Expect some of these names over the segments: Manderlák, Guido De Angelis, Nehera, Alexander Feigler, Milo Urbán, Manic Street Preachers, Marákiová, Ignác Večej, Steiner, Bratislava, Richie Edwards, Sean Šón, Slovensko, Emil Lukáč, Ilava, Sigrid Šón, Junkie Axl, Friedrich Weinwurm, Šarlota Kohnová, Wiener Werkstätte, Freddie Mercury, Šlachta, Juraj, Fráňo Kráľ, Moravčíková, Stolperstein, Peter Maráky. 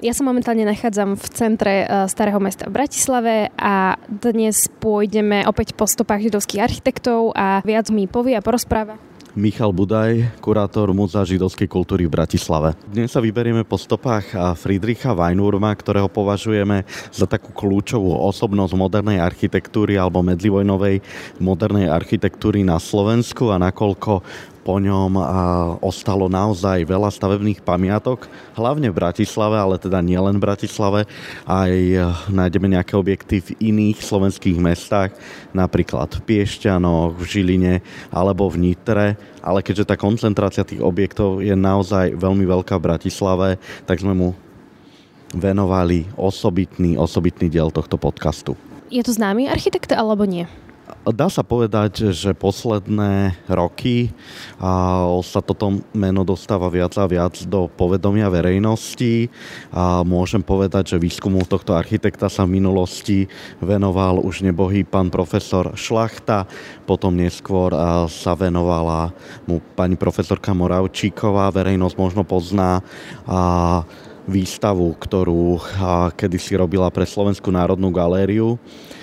Ja sa momentálne nachádzam v centre Starého mesta v Bratislave a dnes pôjdeme opäť po stopách židovských architektov a viac mi povie a porozpráva Michal Budaj, kurátor Múzea židovskej kultúry v Bratislave. Dnes sa vyberieme po stopách Friedricha Weinwurma, ktorého považujeme za takú kľúčovú osobnosť modernej architektúry alebo medzivojnovej modernej architektúry na Slovensku a nakoľko po ňom ostalo naozaj veľa stavebných pamiatok, hlavne v Bratislave, ale teda nielen v Bratislave, aj nájdeme nejaké objekty v iných slovenských mestách, napríklad v Piešťanoch, v Žiline alebo v Nitre, ale keďže tá koncentrácia tých objektov je naozaj veľmi veľká v Bratislave, tak sme mu venovali osobitný diel tohto podcastu. Je to známy architekt alebo nie? Dá sa povedať, že posledné roky sa toto meno dostáva viac a viac do povedomia verejnosti. Môžem povedať, že výskumu tohto architekta sa v minulosti venoval už nebohý pán profesor Šlachta, potom neskôr sa venovala mu pani profesorka Moravčíková. Verejnosť možno pozná výstavu, ktorú kedysi robila pre Slovenskú národnú galériu.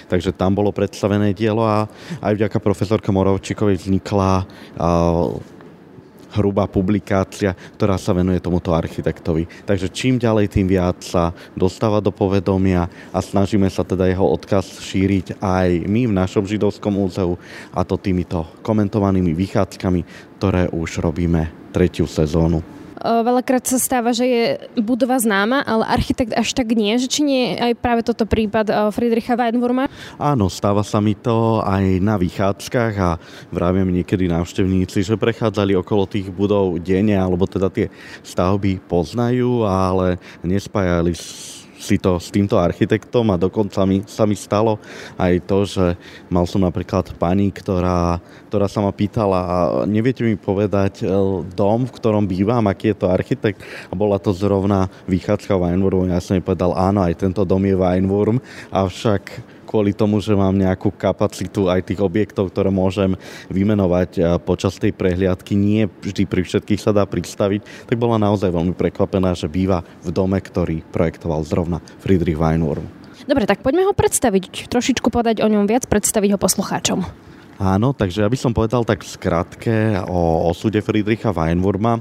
Takže tam bolo predstavené dielo a aj vďaka profesorke Moravčíkovej vznikla hrubá publikácia, ktorá sa venuje tomuto architektovi. Takže čím ďalej, tým viac sa dostáva do povedomia a snažíme sa teda jeho odkaz šíriť aj my v našom židovskom múzeu, a to týmito komentovanými vychádzkami, ktoré už robíme 3. sezónu. Veľakrát sa stáva, že je budova známa, ale architekt až tak nie, že či nie aj práve toto prípad Friedricha Weinwurma? Áno, stáva sa mi to aj na vychádzkach a vravia mi niekedy návštevníci, že prechádzali okolo tých budov denne, alebo teda tie stavby poznajú, ale nespájali si to s týmto architektom a dokonca sa mi stalo aj to, že mal som napríklad pani, ktorá sa ma pýtala a neviete mi povedať dom, v ktorom bývam, aký je to architekt, a bola to zrovna vychádzka Weinwurmu. Ja som jej povedal, áno, aj tento dom je Weinwurm, avšak kvôli tomu, že mám nejakú kapacitu aj tých objektov, ktoré môžem vymenovať počas tej prehliadky, nie vždy pri všetkých sa dá pristaviť, tak bola naozaj veľmi prekvapená, že býva v dome, ktorý projektoval zrovna Friedrich Weinwurm. Dobre, tak poďme ho predstaviť, trošičku podať o ňom viac, predstaviť ho poslucháčom. Áno, takže ja by som povedal tak v skratke o osude Friedricha Weinwurma.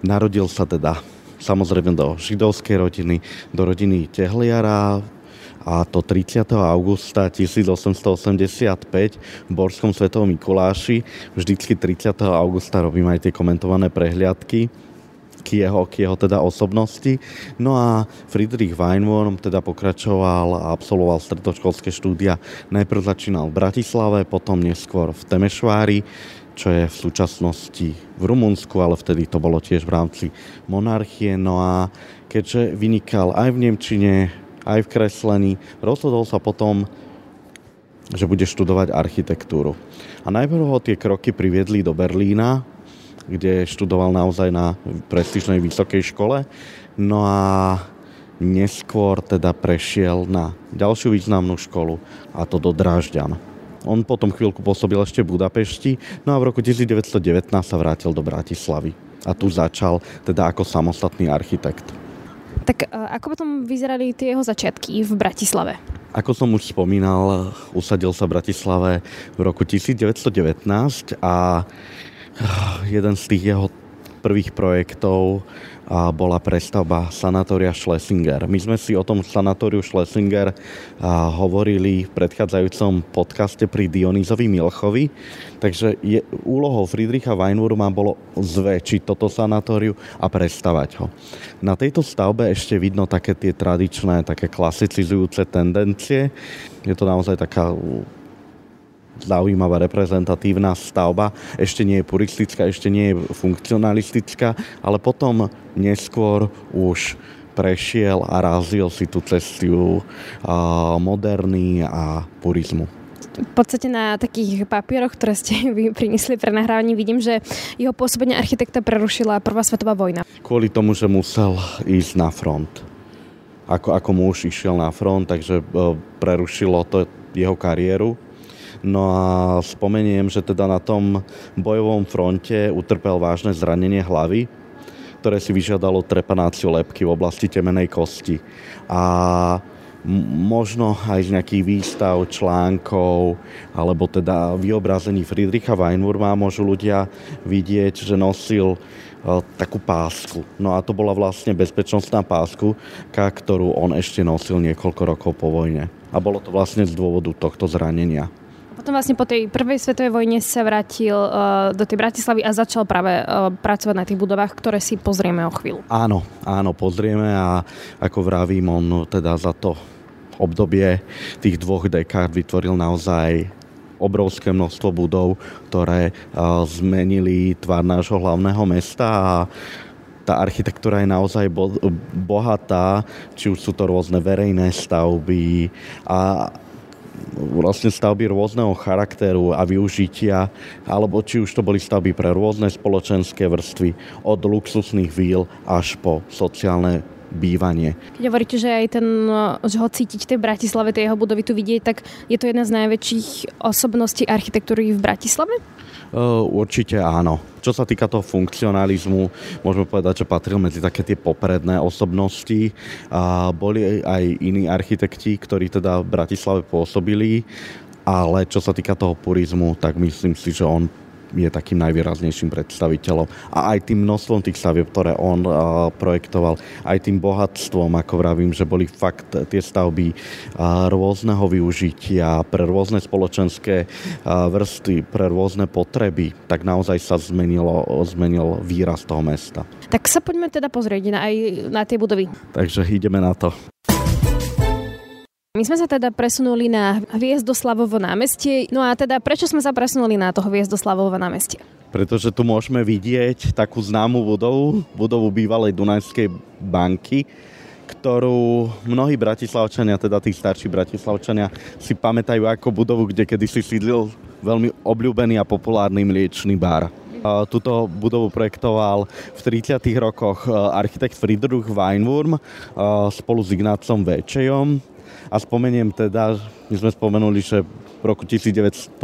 Narodil sa teda samozrejme do židovskej rodiny, do rodiny tehliara, a to 30. augusta 1885 v Borskom Svetom Mikuláši. Vždycky 30. augusta robím aj tie komentované prehliadky k jeho teda osobnosti. No a Friedrich Weinwurm teda pokračoval a absolvoval stredoškolské štúdia. Najprv začínal v Bratislave, potom neskôr v Temešvári, čo je v súčasnosti v Rumunsku, ale vtedy to bolo tiež v rámci monarchie. No a keďže vynikal aj v nemčine, aj v kreslení, rozhodol sa potom, že bude študovať architektúru. A najprv ho tie kroky priviedli do Berlína, kde študoval naozaj na prestížnej vysokej škole. No a neskôr teda prešiel na ďalšiu významnú školu, a to do Drážďan. On potom chvíľku pôsobil ešte v Budapešti, no a v roku 1919 sa vrátil do Bratislavy. A tu začal teda ako samostatný architekt. Tak ako potom vyzerali tie jeho začiatky v Bratislave? Ako som už spomínal, usadil sa v Bratislave v roku 1919 a jeden z tých jeho prvých projektov bola prestavba sanatória Schlesinger. My sme si o tom sanatóriu Schlesinger hovorili v predchádzajúcom podcaste pri Dionízovi Milchovi, takže úlohou Friedricha Weinwurma bolo zväčšiť toto sanatóriu a prestavať ho. Na tejto stavbe ešte vidno také tie tradičné, také klasicizujúce tendencie. Je to naozaj taká zaujímavá reprezentatívna stavba. Ešte nie je puristická, ešte nie je funkcionalistická, ale potom neskôr už prešiel a razil si tú cestu moderny a purizmu. V podstate na takých papieroch, ktoré ste vy priniesli pre nahrávanie, vidím, že jeho pôsobenie architekta prerušila Prvá svetová vojna. Kvôli tomu, že musel ísť na front. Ako muž išiel na front, takže prerušilo to jeho kariéru. No a spomeniem, že teda na tom bojovom fronte utrpel vážne zranenie hlavy, ktoré si vyžiadalo trepanáciu lebky v oblasti temenej kosti. A možno aj z nejakých výstav, článkov, alebo teda vyobrazení Friedricha Weinwurma môžu ľudia vidieť, že nosil takú pásku. No a to bola vlastne bezpečnostná pásku, ktorú on ešte nosil niekoľko rokov po vojne. A bolo to vlastne z dôvodu tohto zranenia. Potom vlastne po tej prvej svetovej vojne sa vrátil do tej Bratislavy a začal práve pracovať na tých budovách, ktoré si pozrieme o chvíľu. Áno, pozrieme a ako vravím, on teda za to obdobie tých 2 dekád vytvoril naozaj obrovské množstvo budov, ktoré zmenili tvár nášho hlavného mesta a tá architektúra je naozaj bohatá, či už sú to rôzne verejné stavby a vlastne stavby rôzneho charakteru a využitia, alebo či už to boli stavby pre rôzne spoločenské vrstvy, od luxusných víl až po sociálne bývanie. Keď hovoríte, že aj že ho cítiť v tej Bratislave, tej jeho budovy tu vidieť, tak je to jedna z najväčších osobností architektúry v Bratislave? Určite áno. Čo sa týka toho funkcionalizmu, môžeme povedať, že patril medzi také tie popredné osobnosti. A boli aj iní architekti, ktorí teda v Bratislave pôsobili, ale čo sa týka toho purizmu, tak myslím si, že on je takým najvýraznejším predstaviteľom. A aj tým množstvom tých stavieb, ktoré on projektoval, aj tým bohatstvom, ako vravím, že boli fakt tie stavby rôzneho využitia pre rôzne spoločenské vrsty, pre rôzne potreby, tak naozaj sa zmenil výraz toho mesta. Tak sa poďme teda pozrieť aj na tie budovy. Takže ideme na to. My sme sa teda presunuli na Hviezdoslavovo námestie. No a teda prečo sme sa presunuli na to Hviezdoslavovo námestie? Pretože tu môžeme vidieť takú známú budovu bývalej Dunajskej banky, ktorú mnohí bratislavčania, teda tí starší bratislavčania, si pamätajú ako budovu, kde kedysi sídlil veľmi obľúbený a populárny mliečny bar. Túto budovu projektoval v 30. rokoch architekt Friedrich Weinwurm spolu s Ignácom Večejom. A spomeniem teda, my sme spomenuli, že v roku 1919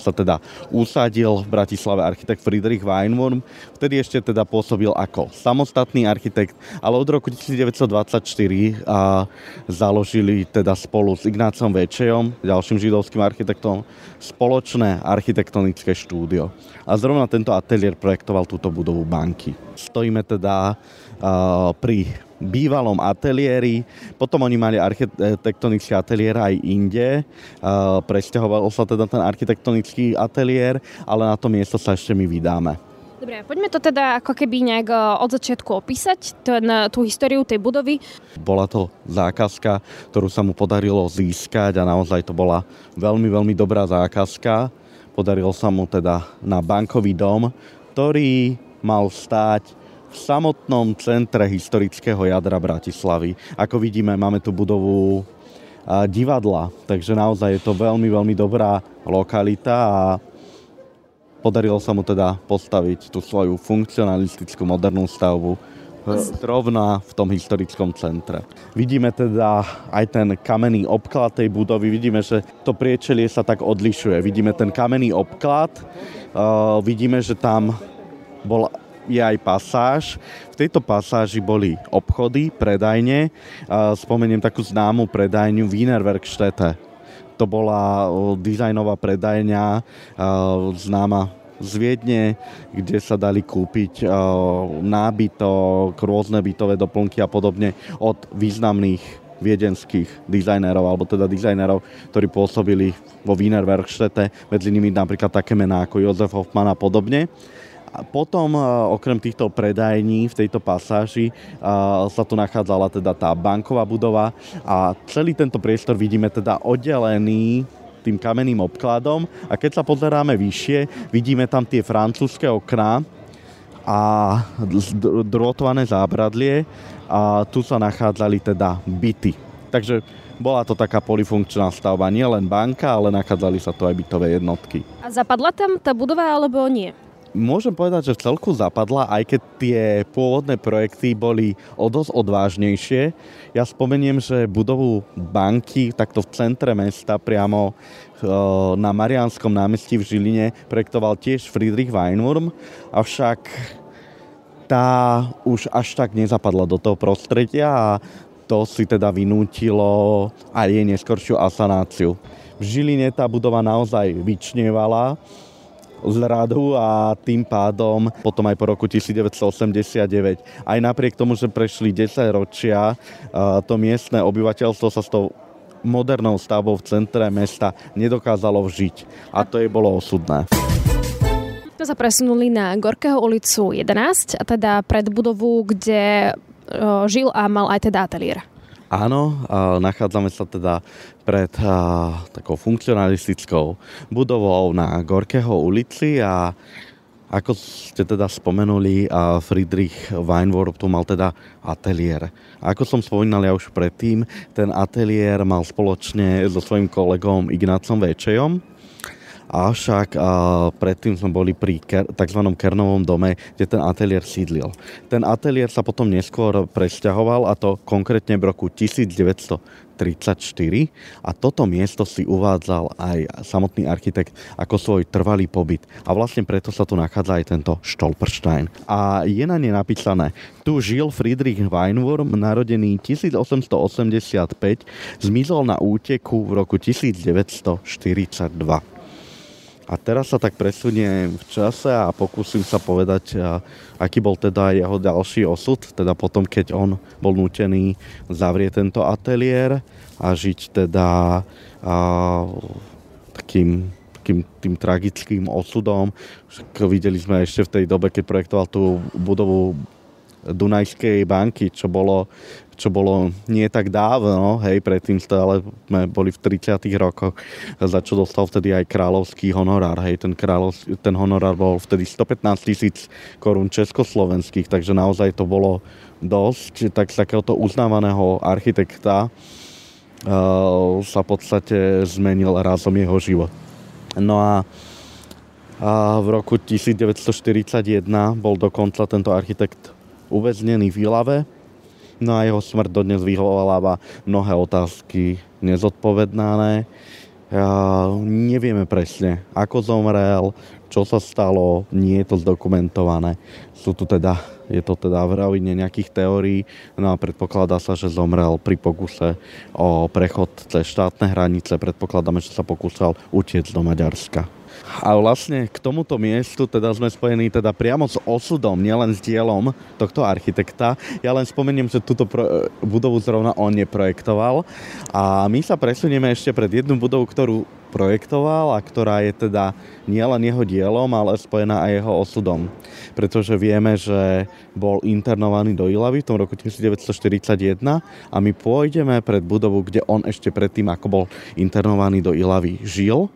sa teda usadil v Bratislave architekt Friedrich Weinwurm, vtedy ešte teda pôsobil ako samostatný architekt, ale od roku 1924 založili teda spolu s Ignácom Večejom, ďalším židovským architektom, spoločné architektonické štúdio. A zrovna tento ateliér projektoval túto budovu banky. Stojíme teda pri bývalom ateliéri, potom oni mali architektonický ateliér aj inde, presťahoval sa teda ten architektonický ateliér, ale na to miesto sa ešte my vydáme. Dobre, poďme to teda ako keby nejak od začiatku opísať, tú históriu tej budovy. Bola to zákazka, ktorú sa mu podarilo získať a naozaj to bola veľmi, veľmi dobrá zákazka. Podarilo sa mu teda na bankový dom, ktorý mal stáť v samotnom centre historického jadra Bratislavy. Ako vidíme, máme tu budovu divadla, takže naozaj je to veľmi, veľmi dobrá lokalita a podarilo sa mu teda postaviť tú svoju funkcionalistickú modernú stavbu rovná v tom historickom centre. Vidíme teda aj ten kamenný obklad tej budovy, vidíme, že to priečelie sa tak odlišuje. Vidíme ten kamenný obklad, vidíme, že tam je aj pasáž. V tejto pasáži boli obchody, predajne. Spomeniem takú známu predajňu Wiener Werkstätte. To bola dizajnová predajňa známa z Viedne, kde sa dali kúpiť nábytok, rôzne bytové doplnky a podobne od významných viedenských dizajnerov, alebo teda dizajnerov, ktorí pôsobili vo Wiener Werkstätte, medzi nimi napríklad také mená ako Josef Hoffman a podobne. A potom, okrem týchto predajní v tejto pasáži, sa tu nachádzala teda tá banková budova a celý tento priestor vidíme teda oddelený tým kamenným obkladom a keď sa pozeráme vyššie, vidíme tam tie francúzske okná a drôtované zábradlie a tu sa nachádzali teda byty. Takže bola to taká polifunkčná stavba, nie len banka, ale nachádzali sa tu aj bytové jednotky. A zapadla tam tá budova alebo nie? Môžem povedať, že v celku zapadla, aj keď tie pôvodné projekty boli o dosť odvážnejšie. Ja spomeniem, že budovu banky takto v centre mesta priamo na Mariánskom námestí v Žiline projektoval tiež Friedrich Weinwurm, avšak tá už až tak nezapadla do toho prostredia a to si teda vynútilo aj jej neskoršiu asanáciu. V Žiline tá budova naozaj vyčnievala z radu a tým pádom potom aj po roku 1989. Aj napriek tomu, že prešli 10 ročia, to miestne obyvateľstvo sa s tou modernou stavbou v centre mesta nedokázalo vžiť. A to jej bolo osudné. My sa presunuli na Gorkého ulicu 11, a teda pred budovu, kde žil a mal aj teda ateliér. Áno, nachádzame sa teda pred takou funkcionalistickou budovou na Gorkého ulici a ako ste teda spomenuli, Friedrich Weinwurm tu mal teda ateliér. A ako som spomínal ja už predtým, ten ateliér mal spoločne so svojím kolegom Ignácom Večejom. Avšak predtým sme boli pri tzv. Kernovom dome, kde ten ateliér sídlil. Ten ateliér sa potom neskôr presťahoval, a to konkrétne v roku 1934. A toto miesto si uvádzal aj samotný architekt ako svoj trvalý pobyt. A vlastne preto sa tu nachádza aj tento Stolperstein. A je na ne napísané: tu žil Friedrich Weinwurm, narodený 1885, zmizol na úteku v roku 1942. A teraz sa tak presuniem v čase a pokúsim sa povedať, aký bol teda jeho ďalší osud, teda potom, keď on bol nútený zavrieť tento ateliér a žiť teda takým tragickým osudom. Videli sme ešte v tej dobe, keď projektoval tú budovu Dunajskej banky, čo bolo nie tak dávno, hej, predtým stále sme boli v 30. rokoch, za čo dostal vtedy aj kráľovský honorár, hej, ten honorár bol vtedy 115 000 korún československých, takže naozaj to bolo dosť, tak z takéhoto uznávaného architekta sa v podstate zmenil razom jeho život. No a v roku 1941 bol dokonca tento architekt uväznený v Ilave. No a jeho smrť dodnes vyvoláva mnohé otázky nezodpovedané. Nevieme presne, ako zomrel, čo sa stalo, nie je to zdokumentované. Je to teda v rovine nejakých teórií, no a predpokladá sa, že zomrel pri pokuse o prechod cez štátne hranice. Predpokladáme, že sa pokúsal utiecť do Maďarska. A vlastne k tomuto miestu teda sme spojení teda priamo s osudom, nielen s dielom tohto architekta. Ja len spomeniem, že túto budovu zrovna on neprojektoval. A my sa presunieme ešte pred jednu budovu, ktorú projektoval a ktorá je teda nielen jeho dielom, ale spojená aj jeho osudom. Pretože vieme, že bol internovaný do Ilavy v tom roku 1941 a my pôjdeme pred budovu, kde on ešte predtým, ako bol internovaný do Ilavy, žil.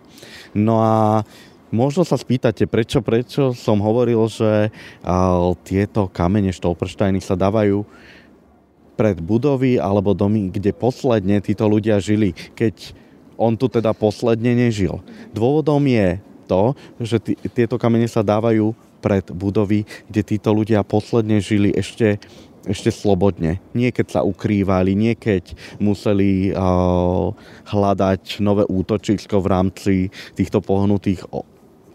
No a možno sa spýtate, prečo som hovoril, že tieto kamene Stolpersteiny sa dávajú pred budovy alebo domy, kde posledne títo ľudia žili, keď on tu teda posledne nežil. Dôvodom je to, že tieto kamene sa dávajú pred budovy, kde títo ľudia posledne žili ešte slobodne. Nie keď sa ukrývali, nie keď museli hľadať nové útočisko v rámci týchto pohnutých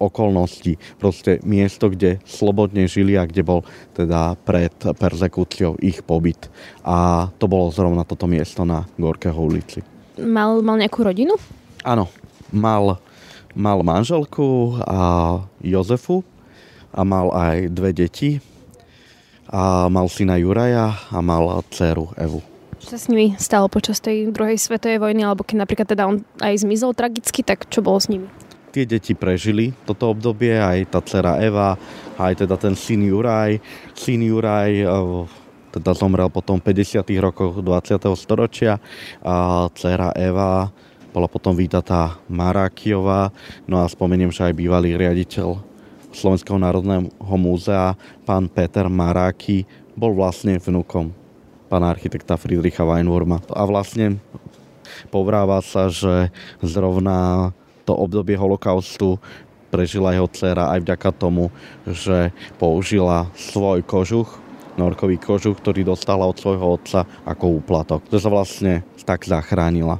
okolností. Proste miesto, kde slobodne žili a kde bol teda pred perzekúciou ich pobyt. A to bolo zrovna toto miesto na Gorkého ulici. Mal nejakú rodinu? Áno, mal manželku a Jozefu a mal aj dve deti. A mal syna Juraja a mal dceru Evu. Čo sa s nimi stalo počas tej druhej svetovej vojny, alebo keď napríklad teda on aj zmizol tragicky, tak čo bolo s nimi? Tie deti prežili toto obdobie, aj tá dcera Eva, aj teda ten syn Juraj. Syn Juraj teda zomrel potom v 50. rokoch 20. storočia a dcera Eva bola potom vydatá Marákiová. No a spomeniem, že aj bývalý riaditeľ Slovenského národného múzea, pán Peter Maráky, bol vlastne vnukom pána architekta Friedricha Weinwurma. A vlastne povráva sa, že zrovna to obdobie holokaustu prežila jeho dcéra aj vďaka tomu, že použila svoj kožuch, norkový kožuch, ktorý dostala od svojho otca ako úplatok. Že sa vlastne tak zachránila.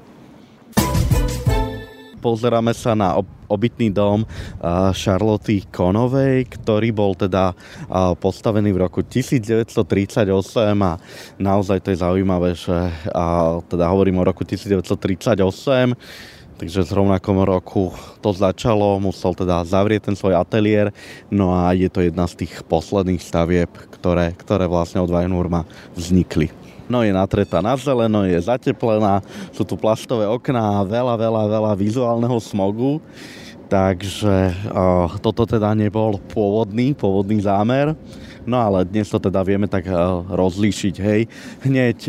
Pozeráme sa na obytný dom Šarloty Kohnovej, ktorý bol teda postavený v roku 1938 a naozaj to je zaujímavé, že teda hovorím o roku 1938, takže z rovnakom roku to začalo, musel teda zavrieť ten svoj ateliér, no a je to jedna z tých posledných stavieb, ktoré vlastne od Weinwurma vznikli. No je natretá na zeleno, je zateplená, sú tu plastové okná a veľa vizuálneho smogu. Takže toto teda nebol pôvodný zámer. No ale dnes to teda vieme tak rozlíšiť, hej. Hneď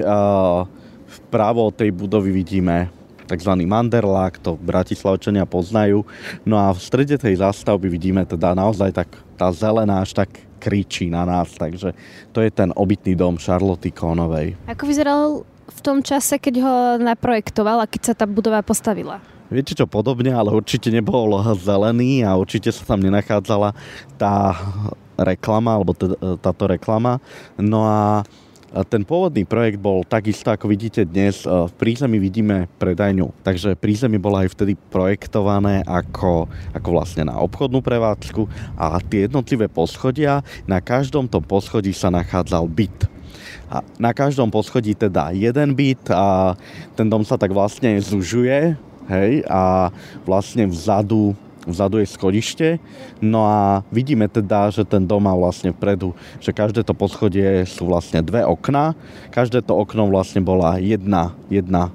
vpravo tej budovy vidíme tzv. Manderlák, to Bratislavčania poznajú. No a v strede tej zástavby vidíme teda naozaj tak tá zelená až tak kričí na nás, takže to je ten obytný dom Šarloty Kohnovej. Ako vyzeral v tom čase, keď ho naprojektovala, keď sa tá budova postavila? Viete čo, podobne, ale určite nebol zelený a určite sa tam nenachádzala tá reklama, alebo táto reklama. No a ten pôvodný projekt bol takisto, ako vidíte dnes, v prízemí vidíme predajňu. Takže prízemie bolo aj vtedy projektované ako vlastne na obchodnú prevádzku a tie jednotlivé poschodia, na každom tom poschodí sa nachádzal byt. A na každom poschodí teda jeden byt a ten dom sa tak vlastne zužuje, hej, a vlastne vzadu je schodište, no a vidíme teda, že ten dom má vlastne vpredu, že každé to poschodie sú vlastne dve okna, každé to okno vlastne bola jedna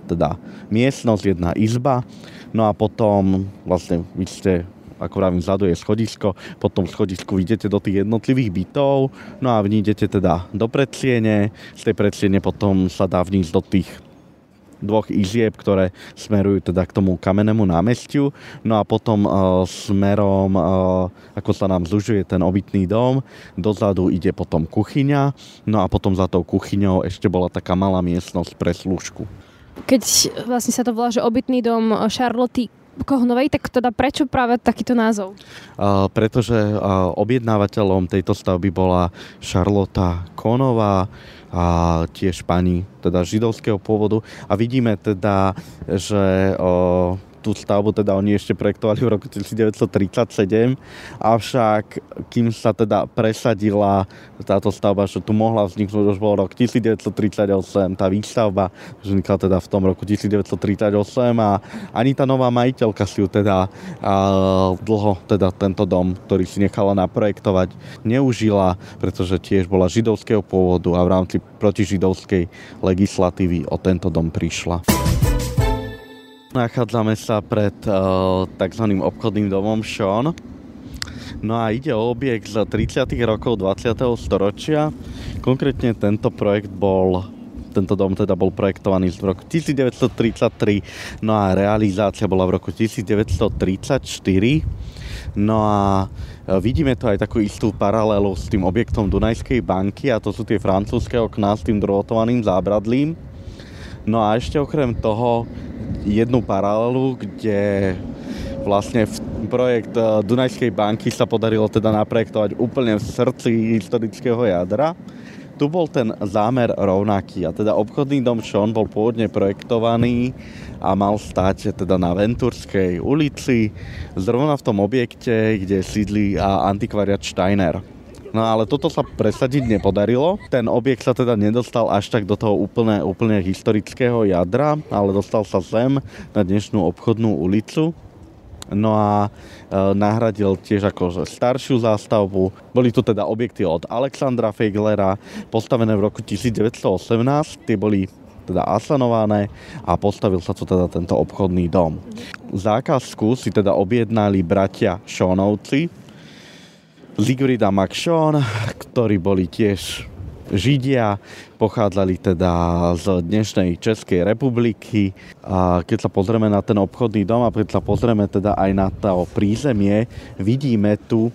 teda miestnosť, jedna izba, no a potom vlastne vy ste, ako vravím, vzadu je schodisko, po tom schodisku idete do tých jednotlivých bytov, no a vníjdete teda do predsiene, z tej predsiene potom sa dá vnísť do tých dvoch izieb, ktoré smerujú teda k tomu Kamennému námestiu. No a potom smerom, ako sa nám zužuje ten obytný dom, dozadu ide potom kuchyňa, no a potom za tou kuchyňou ešte bola taká malá miestnosť pre slúžku. Keď vlastne sa to volá, že obytný dom Šarloty Kohnovej, tak teda prečo práve takýto názov? Pretože objednávateľom tejto stavby bola Šarlota Kohnová, a tiež pani teda židovského pôvodu a vidíme teda, že tú stavbu teda oni ešte projektovali v roku 1937, avšak kým sa teda presadila táto stavba, že tu mohla vzniknúť, už bol rok 1938, tá výstavba vznikla teda v tom roku 1938 a ani tá nová majiteľka si ju teda dlho teda tento dom, ktorý si nechala naprojektovať, neužila, pretože tiež bola židovského pôvodu a v rámci protižidovskej legislatívy o tento dom prišla. Nachádzame sa pred takzvaným obchodným domom Sean. No a ide o objekt z 30. rokov 20. storočia. Konkrétne tento dom teda bol projektovaný v roku 1933, no a realizácia bola v roku 1934. No a vidíme tu aj takú istú paralelu s tým objektom Dunajskej banky a to sú tie francúzske okná s tým drôtovaným zábradlím. No a ešte okrem toho jednu paralelu, kde vlastne projekt Dunajskej banky sa podarilo teda naprojektovať úplne v srdci historického jadra. Tu bol ten zámer rovnaký a teda obchodný dom Šón bol pôvodne projektovaný a mal stáť teda na Ventúrskej ulici, zrovna v tom objekte, kde sídli antikvariát Steiner. No ale toto sa presadiť nepodarilo. Ten objekt sa teda nedostal až tak do toho úplne historického jadra, ale dostal sa sem na dnešnú obchodnú ulicu. No a nahradil tiež akože staršiu zástavbu. Boli tu teda objekty od Alexandra Feiglera, postavené v roku 1918. Tie boli teda asanované a postavil sa tu teda tento obchodný dom. Zákazku si teda objednali bratia Šónovci, Sigrid a Šón, ktorí boli tiež Židia, pochádzali teda z dnešnej Českej republiky. A keď sa pozrieme na ten obchodný dom a keď sa pozrieme teda aj na to prízemie, vidíme tu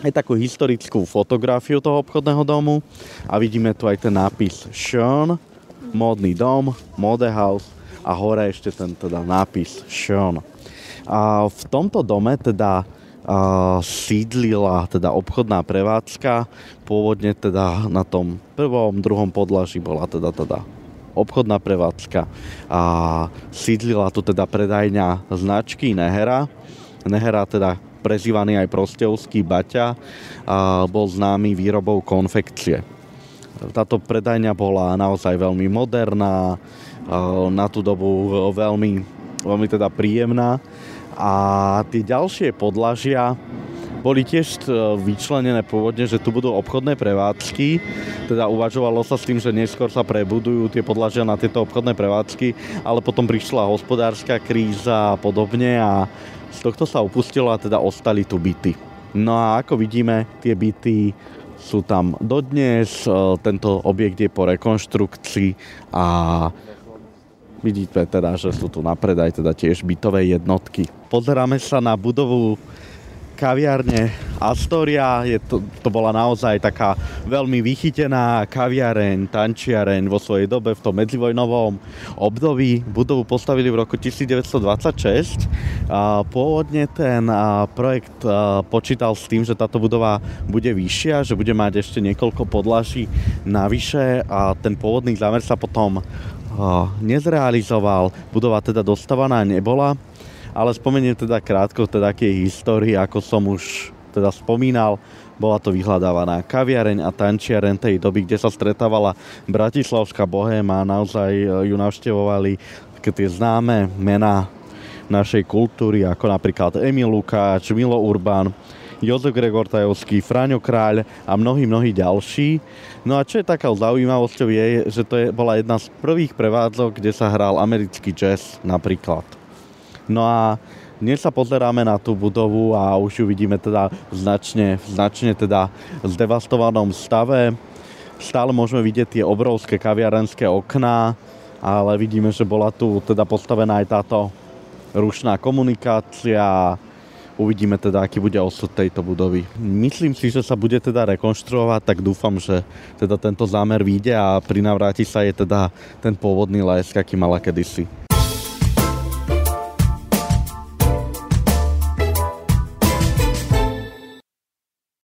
aj takú historickú fotografiu toho obchodného domu a vidíme tu aj ten nápis Šón, módny dom, Modehaus a hore ešte ten teda nápis Šón. A v tomto dome teda sídlila teda obchodná prevádzka, pôvodne teda na tom prvom, druhom podlaží bola teda obchodná prevádzka a sídlila tu teda predajňa značky Nehera. Nehera teda prezývaný aj Prostovský Baťa a bol známy výrobou konfekcie. Táto predajňa bola naozaj veľmi moderná, na tú dobu veľmi, veľmi teda príjemná a tie ďalšie podlažia boli tiež vyčlenené pôvodne, že tu budú obchodné prevádzky. Teda uvažovalo sa s tým, že neskôr sa prebudujú tie podlažia na tieto obchodné prevádzky, ale potom prišla hospodárska kríza a podobne a z tohto sa upustilo a teda ostali tu byty. No a ako vidíme, tie byty sú tam dodnes, tento objekt je po rekonštrukcii a vidíte teda, že sú tu na predaj teda tiež bytové jednotky. Pozeráme sa na budovu kaviárne Astoria, to bola naozaj taká veľmi vychytená kaviareň, tančiareň vo svojej dobe, v tom medzivojnovom období. Budovu postavili v roku 1926. Pôvodne ten projekt počítal s tým, že táto budova bude vyššia, že bude mať ešte niekoľko podlaží navyše a ten pôvodný zámer sa potom nezrealizoval. Budova teda dostavaná nebola. Ale spomeniem teda krátko teda k jej histórii, ako som už teda spomínal, bola to vyhľadávaná kaviareň a tančiareň tej doby, kde sa stretávala bratislavská bohéma a naozaj ju navštevovali tie známe mená našej kultúry, ako napríklad Emil Lukáč, Milo Urbán, Jozef Gregor Tajovský, Fráňo Kráľ a mnohí ďalší. No a čo je takou zaujímavosťou je, že to bola jedna z prvých prevádzok, kde sa hral americký jazz napríklad. No a dnes sa pozeráme na tú budovu a už ju vidíme teda značne teda v zdevastovanom stave. Stále môžeme vidieť tie obrovské kaviarenské okná, ale vidíme, že bola tu teda postavená aj táto rušná komunikácia. Uvidíme teda, aký bude osud tejto budovy. Myslím si, že sa bude teda rekonštruovať, tak dúfam, že teda tento zámer vyjde a prinavráti sa je teda ten pôvodný les, aký mala kedysi.